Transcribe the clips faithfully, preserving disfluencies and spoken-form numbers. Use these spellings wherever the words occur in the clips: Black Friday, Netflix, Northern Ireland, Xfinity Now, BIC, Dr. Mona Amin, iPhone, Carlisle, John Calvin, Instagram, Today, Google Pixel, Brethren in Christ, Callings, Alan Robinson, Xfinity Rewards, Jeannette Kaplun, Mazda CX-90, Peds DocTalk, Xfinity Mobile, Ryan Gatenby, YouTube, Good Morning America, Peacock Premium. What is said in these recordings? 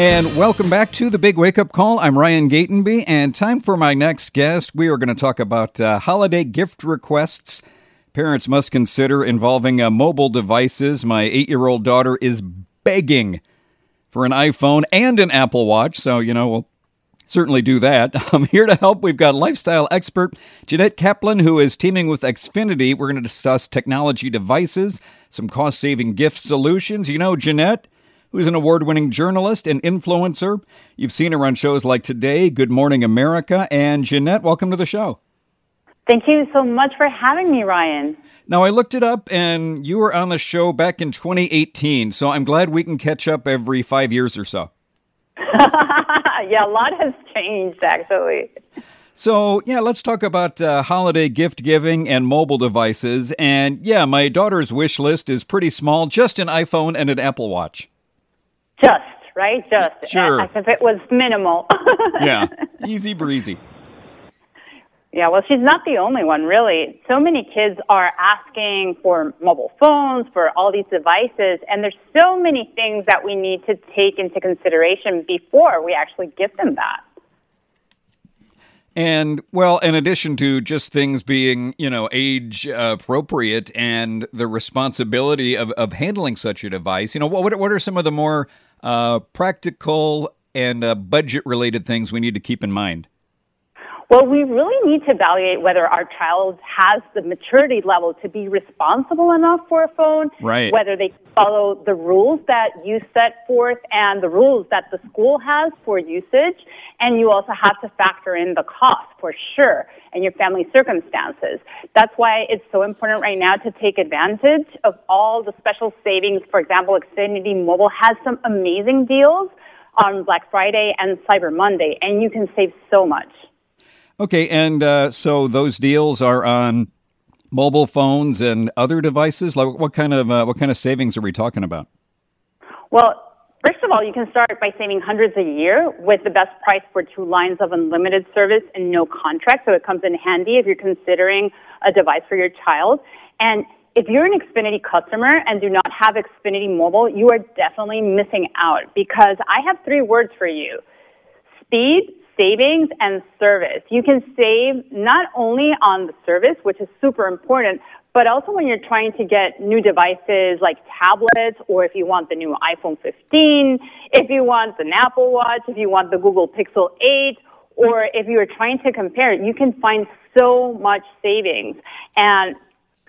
And welcome back to the Big Wake Up Call. I'm Ryan Gatenby, and time for my next guest. We are going to talk about uh, holiday gift requests parents must consider involving uh, mobile devices. My eight-year-old daughter is begging for an iPhone and an Apple Watch, so, you know, we'll certainly do that. I'm here to help. We've got lifestyle expert Jeannette Kaplun, who is teaming with Xfinity. We're going to discuss technology devices, some cost-saving gift solutions. You know, Jeannette, who's an award-winning journalist and influencer. You've seen her on shows like Today, Good Morning America. And Jeannette, welcome to the show. Thank you so much for having me, Ryan. Now, I looked it up, and you were on the show back in twenty eighteen, so I'm glad we can catch up every five years or so. Yeah, a lot has changed, actually. So, yeah, let's talk about uh, holiday gift giving and mobile devices. And, yeah, my daughter's wish list is pretty small, just an iPhone and an Apple Watch. Just, right? Just. Sure. As if it was minimal. Yeah. Easy breezy. Yeah, well, she's not the only one, really. So many kids are asking for mobile phones, for all these devices, and there's so many things that we need to take into consideration before we actually give them that. And, well, in addition to just things being, you know, age appropriate and the responsibility of, of handling such a device, you know, what what are some of the more uh, practical and uh, budget-related things we need to keep in mind? Well, we really need to evaluate whether our child has the maturity level to be responsible enough for a phone, right, whether they follow the rules that you set forth and the rules that the school has for usage. And you also have to factor in the cost for sure and your family circumstances. That's why it's so important right now to take advantage of all the special savings. For example, Xfinity Mobile has some amazing deals on Black Friday and Cyber Monday, and you can save so much. Okay, and uh, so those deals are on mobile phones and other devices. Like, what kind of uh, what kind of savings are we talking about? Well, first of all, you can start by saving hundreds a year with the best price for two lines of unlimited service and no contract. So it comes in handy if you're considering a device for your child. And if you're an Xfinity customer and do not have Xfinity Mobile, you are definitely missing out, because I have three words for you: speed, savings, and service. You can save not only on the service, which is super important, but also when you're trying to get new devices like tablets, or if you want the new iPhone fifteen, if you want an Apple Watch, if you want the Google Pixel eight, or if you are trying to compare, you can find so much savings. And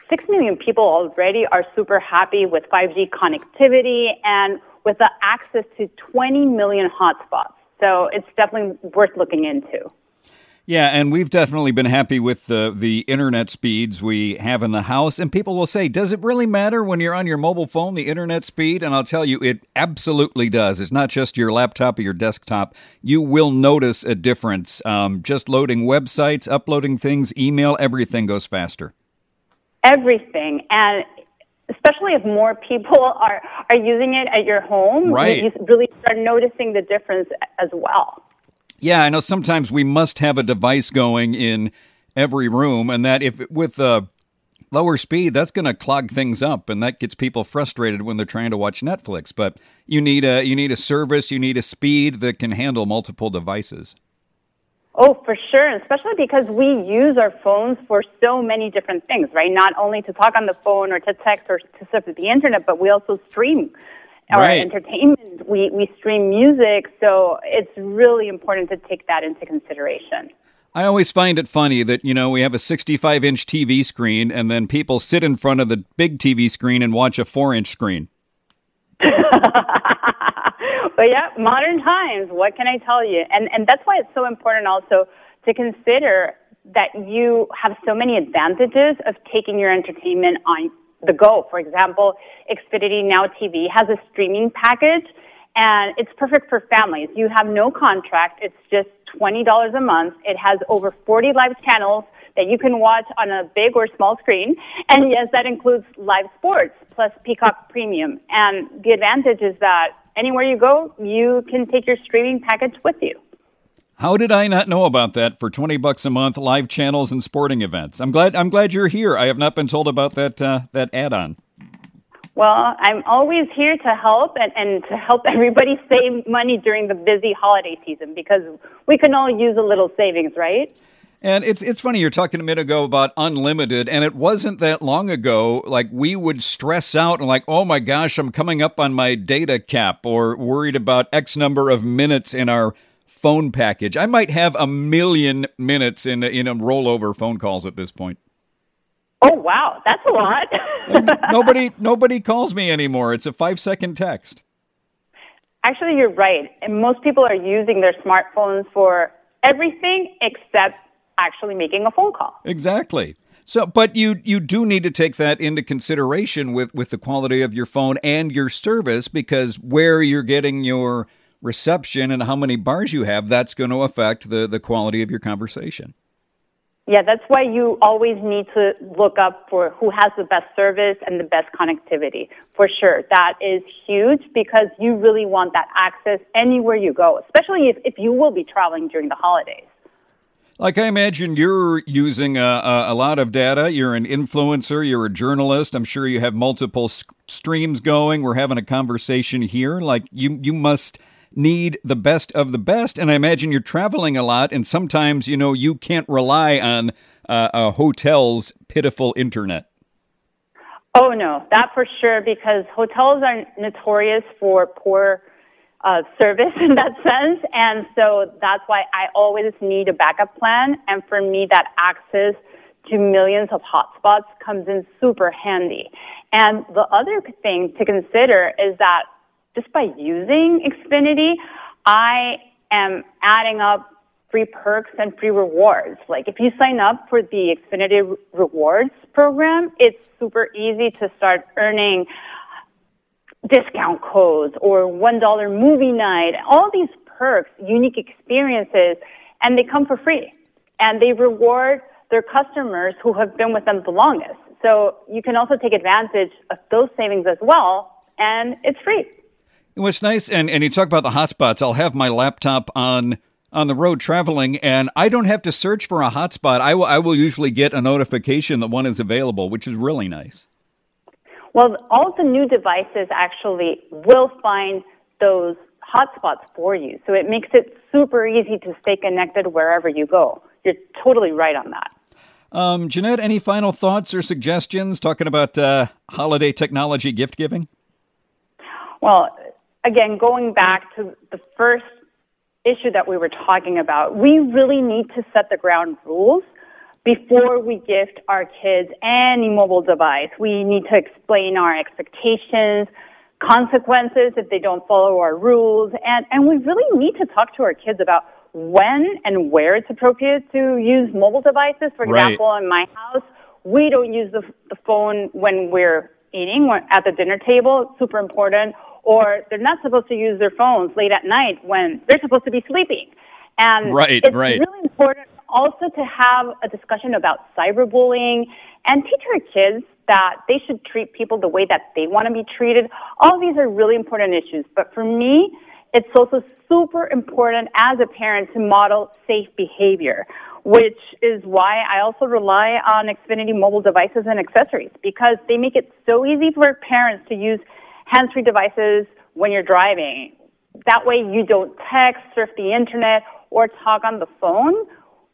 six million people already are super happy with five G connectivity and with the access to twenty million hotspots. So it's definitely worth looking into. Yeah, and we've definitely been happy with the, the internet speeds we have in the house. And people will say, does it really matter when you're on your mobile phone, the internet speed? And I'll tell you, it absolutely does. It's not just your laptop or your desktop. You will notice a difference. Um, just loading websites, uploading things, email, everything goes faster. Everything. And especially if more people are, are using it at your home, right, you really start noticing the difference as well. Yeah, I know sometimes we must have a device going in every room, and that if with uh, lower speed, that's going to clog things up, and that gets people frustrated when they're trying to watch Netflix. But you need a you need a service, you need a speed that can handle multiple devices. Oh, for sure, especially because we use our phones for so many different things, right? Not only to talk on the phone or to text or to surf the internet, but we also stream our right. entertainment. We we stream music, so it's really important to take that into consideration. I always find it funny that, you know, we have a sixty-five inch T V screen, and then people sit in front of the big T V screen and watch a four inch screen. But yeah, modern times, what can I tell you? And and that's why it's so important also to consider that you have so many advantages of taking your entertainment on the go. For example, Xfinity Now T V has a streaming package, and it's perfect for families. You have no contract. It's just twenty dollars a month. It has over forty live channels that you can watch on a big or small screen. And yes, that includes live sports plus Peacock Premium. And the advantage is that anywhere you go, you can take your streaming package with you. How did I not know about that for twenty bucks a month, live channels and sporting events? I'm glad I'm glad you're here. I have not been told about that uh, that add-on. Well, I'm always here to help and, and to help everybody save money during the busy holiday season, because we can all use a little savings, right? And it's it's funny, you're talking a minute ago about unlimited, and it wasn't that long ago, like, we would stress out and like, oh my gosh, I'm coming up on my data cap, or worried about X number of minutes in our phone package. I might have a million minutes in, in a rollover phone calls at this point. Oh, wow. That's a lot. nobody nobody calls me anymore. It's a five-second text. Actually, you're right. And most people are using their smartphones for everything except actually making a phone call. Exactly. So, but you you do need to take that into consideration with, with the quality of your phone and your service, because where you're getting your reception and how many bars you have, that's going to affect the, the quality of your conversation. Yeah, that's why you always need to look up for who has the best service and the best connectivity, for sure. That is huge, because you really want that access anywhere you go, especially if, if you will be traveling during the holidays. Like, I imagine you're using a, a, a lot of data. You're an influencer. You're a journalist. I'm sure you have multiple sc- streams going. We're having a conversation here. Like, you, you must need the best of the best. And I imagine you're traveling a lot. And sometimes, you know, you can't rely on uh, a hotel's pitiful internet. Oh, no, that for sure, because hotels are notorious for poor uh, service in that sense. And so that's why I always need a backup plan. And for me, that access to millions of hotspots comes in super handy. And the other thing to consider is that just by using Xfinity, I am adding up free perks and free rewards. Like, if you sign up for the Xfinity Rewards program, it's super easy to start earning discount codes or one dollar movie night, all these perks, unique experiences, and they come for free. And they reward their customers who have been with them the longest. So you can also take advantage of those savings as well, and it's free. What's nice, and, and you talk about the hotspots, I'll have my laptop on on the road traveling, and I don't have to search for a hotspot. I will, I will usually get a notification that one is available, which is really nice. Well, all the new devices actually will find those hotspots for you, so it makes it super easy to stay connected wherever you go. You're totally right on that. Um, Jeannette, any final thoughts or suggestions talking about uh, holiday technology gift giving? Well, again, going back to the first issue that we were talking about, we really need to set the ground rules before we gift our kids any mobile device. We need to explain our expectations, consequences if they don't follow our rules, and, and we really need to talk to our kids about when and where it's appropriate to use mobile devices. For example, right. In my house, we don't use the, the phone when we're eating, when, at the dinner table. It's super important. Or they're not supposed to use their phones late at night when they're supposed to be sleeping. And right, it's right. really important also to have a discussion about cyberbullying and teach our kids that they should treat people the way that they want to be treated. All these are really important issues. But for me, it's also super important as a parent to model safe behavior, which is why I also rely on Xfinity mobile devices and accessories, because they make it so easy for parents to use hands-free devices when you're driving. That way you don't text, surf the internet, or talk on the phone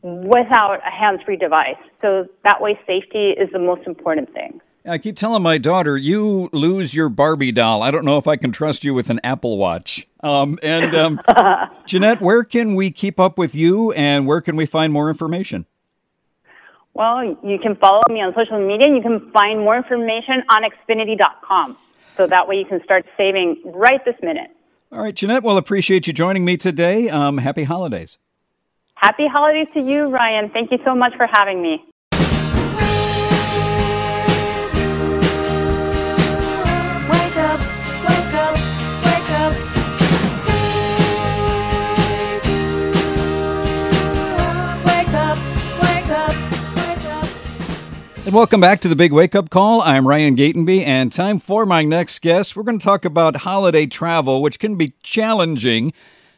without a hands-free device. So that way safety is the most important thing. I keep telling my daughter, you lose your Barbie doll. I don't know if I can trust you with an Apple Watch. Um, and um, Jeannette, where can we keep up with you, and where can we find more information? Well, you can follow me on social media, and you can find more information on Xfinity dot com. So that way you can start saving right this minute. All right, Jeannette, well, appreciate you joining me today. Um, happy holidays. Happy holidays to you, Ryan. Thank you so much for having me. Wake up, wake up, wake up. Wake up, wake up, wake up. And welcome back to the Big Wake Up Call. I'm Ryan Gatenby, and time for my next guest. We're going to talk about holiday travel, which can be challenging,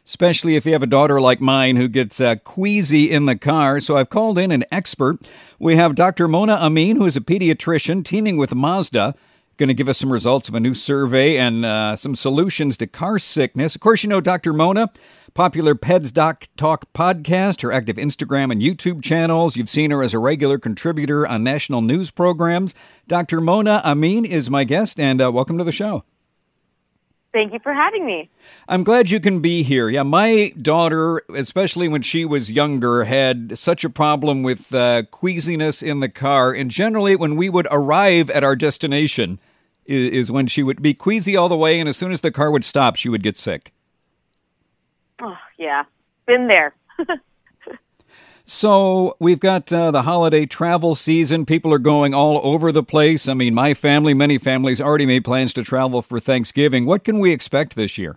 especially if you have a daughter like mine who gets uh, queasy in the car. So I've called in an expert. We have Doctor Mona Amin, who is a pediatrician teaming with Mazda, going to give us some results of a new survey and uh, some solutions to car sickness. Of course, you know Doctor Mona, popular Peds DocTalk podcast, her active Instagram and YouTube channels. You've seen her as a regular contributor on national news programs. Doctor Mona Amin is my guest, and uh, welcome to the show. Thank you for having me. I'm glad you can be here. Yeah, my daughter, especially when she was younger, had such a problem with uh, queasiness in the car. And generally, when we would arrive at our destination is, is when she would be queasy all the way. And as soon as the car would stop, she would get sick. Oh, yeah. Been there. So we've got uh, the holiday travel season. People are going all over the place. I mean, my family, many families already made plans to travel for Thanksgiving. What can we expect this year?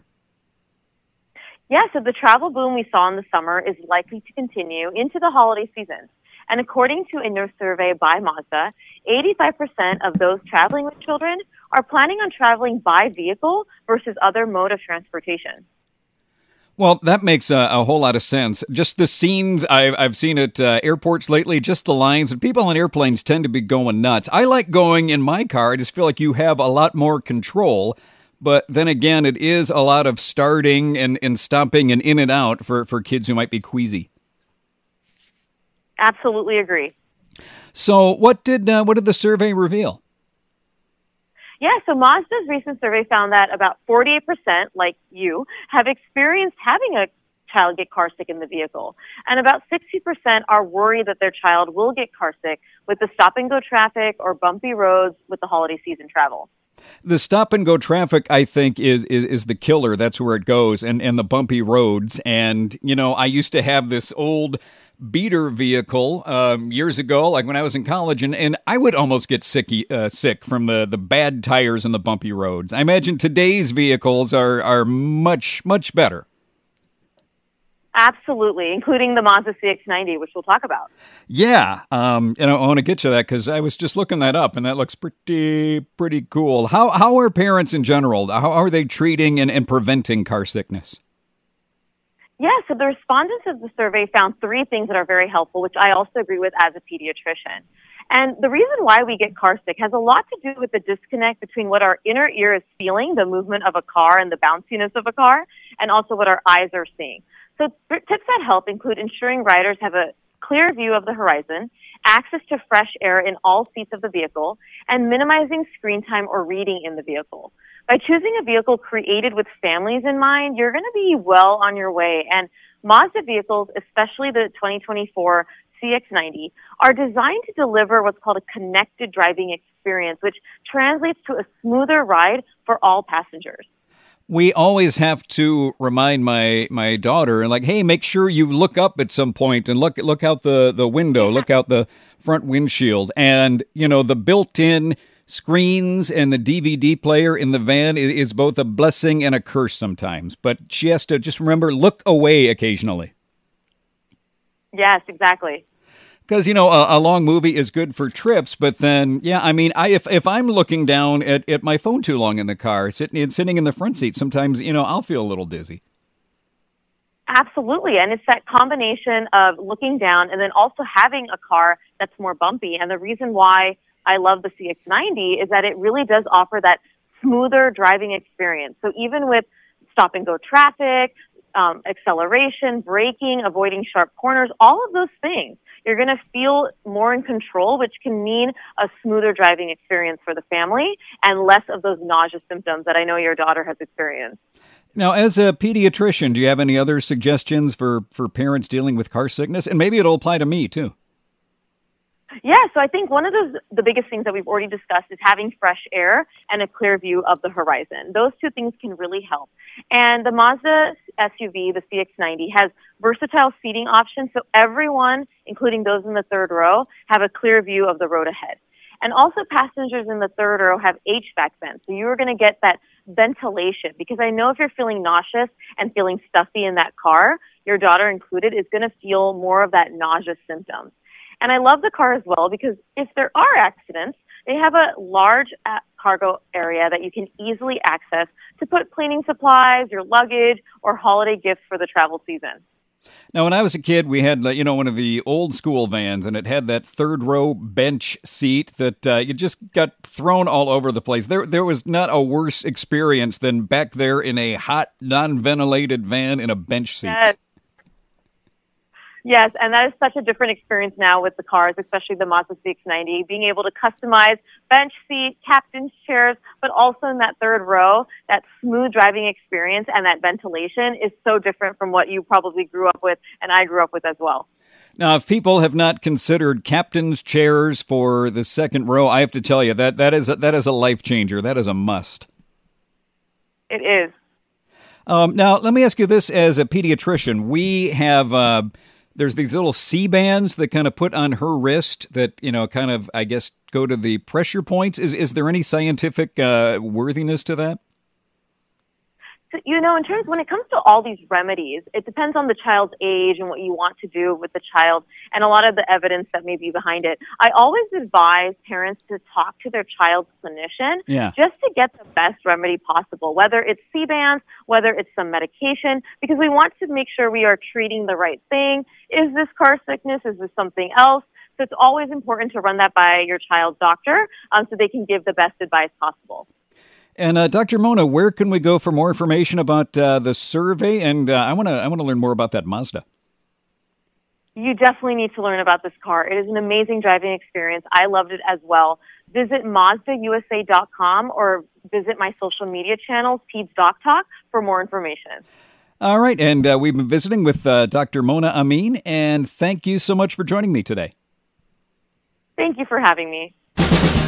Yeah, so the travel boom we saw in the summer is likely to continue into the holiday season. And according to a new survey by Mazda, eighty-five percent of those traveling with children are planning on traveling by vehicle versus other mode of transportation. Well, that makes a, a whole lot of sense. Just the scenes I've, I've seen at uh, airports lately, just the lines, and people on airplanes tend to be going nuts. I like going in my car. I just feel like you have a lot more control. But then again, it is a lot of starting and, and stopping and in and out for, for kids who might be queasy. Absolutely agree. So what did uh, what did the survey reveal? Yeah, so Mazda's recent survey found that about forty-eight percent, like you, have experienced having a child get car sick in the vehicle. And about sixty percent are worried that their child will get car sick with the stop-and-go traffic or bumpy roads with the holiday season travel. The stop-and-go traffic, I think, is, is is the killer. That's where it goes, and, and the bumpy roads. And, you know, I used to have this old beater vehicle um, years ago, like when I was in college, and, and I would almost get sick, uh, sick from the, the bad tires and the bumpy roads. I imagine today's vehicles are, are much, much better. Absolutely, including the Mazda C X ninety, which we'll talk about. Yeah, um, and I, I want to get to that because I was just looking that up, and that looks pretty, pretty cool. How how are parents in general? How are they treating and, and preventing car sickness? Yeah, so the respondents of the survey found three things that are very helpful, which I also agree with as a pediatrician. And the reason why we get car sick has a lot to do with the disconnect between what our inner ear is feeling, the movement of a car and the bounciness of a car, and also what our eyes are seeing. So tips that help include ensuring riders have a clear view of the horizon, access to fresh air in all seats of the vehicle, and minimizing screen time or reading in the vehicle. By choosing a vehicle created with families in mind, you're going to be well on your way. And Mazda vehicles, especially the twenty twenty-four C X ninety, are designed to deliver what's called a connected driving experience, which translates to a smoother ride for all passengers. We always have to remind my, my daughter, and like, hey, make sure you look up at some point and look look out the, the window, look out the front windshield. And, you know, the built-in screens and the D V D player in the van is both a blessing and a curse sometimes. But she has to just remember, look away occasionally. Yes, exactly. Because, you know, a, a long movie is good for trips, but then, yeah, I mean, I if, if I'm looking down at, at my phone too long in the car, sitting and sitting in the front seat, sometimes, you know, I'll feel a little dizzy. Absolutely, and it's that combination of looking down and then also having a car that's more bumpy. And the reason why I love the C X ninety is that it really does offer that smoother driving experience. So even with stop-and-go traffic, um, acceleration, braking, avoiding sharp corners, all of those things, you're going to feel more in control, which can mean a smoother driving experience for the family and less of those nausea symptoms that I know your daughter has experienced. Now, as a pediatrician, do you have any other suggestions for, for parents dealing with car sickness? And maybe it'll apply to me, too. Yeah, so I think one of those, the biggest things that we've already discussed is having fresh air and a clear view of the horizon. Those two things can really help. And the Mazda S U V, the C X ninety, has versatile seating options, so everyone, including those in the third row, have a clear view of the road ahead. And also passengers in the third row have H V A C vents, so you're going to get that ventilation, because I know if you're feeling nauseous and feeling stuffy in that car, your daughter included is going to feel more of that nausea symptoms. And I love the car as well because if there are accidents, they have a large cargo area that you can easily access to put cleaning supplies, your luggage, or holiday gifts for the travel season. Now, when I was a kid, we had, you know, one of the old school vans, and it had that third row bench seat that uh, you just got thrown all over the place. There there was not a worse experience than back there in a hot, non-ventilated van in a bench seat. Yes. Yes, and that is such a different experience now with the cars, especially the Mazda C X ninety, being able to customize bench seat, captain's chairs, but also in that third row, that smooth driving experience and that ventilation is so different from what you probably grew up with and I grew up with as well. Now, if people have not considered captain's chairs for the second row, I have to tell you that that is a, that is a life changer. That is a must. It is. Um, now, let me ask you this as a pediatrician. We have... Uh, There's these little C-bands that kind of put on her wrist that, you know, kind of, I guess, go to the pressure points. Is is there any scientific uh, worthiness to that? So, you know, in terms when it comes to all these remedies, it depends on the child's age and what you want to do with the child and a lot of the evidence that may be behind it. I always advise parents to talk to their child's clinician yeah. just to get the best remedy possible, whether it's C-bands, whether it's some medication, because we want to make sure we are treating the right thing. Is this car sickness? Is this something else? So it's always important to run that by your child's doctor um, so they can give the best advice possible. And uh, Doctor Mona, where can we go for more information about uh, the survey? And uh, I want to I want to learn more about that Mazda. You definitely need to learn about this car. It is an amazing driving experience. I loved it as well. Visit Mazda U S A dot com or visit my social media channels, Peds DocTalk, for more information. All right, and uh, we've been visiting with uh, Doctor Mona Amin, and thank you so much for joining me today. Thank you for having me.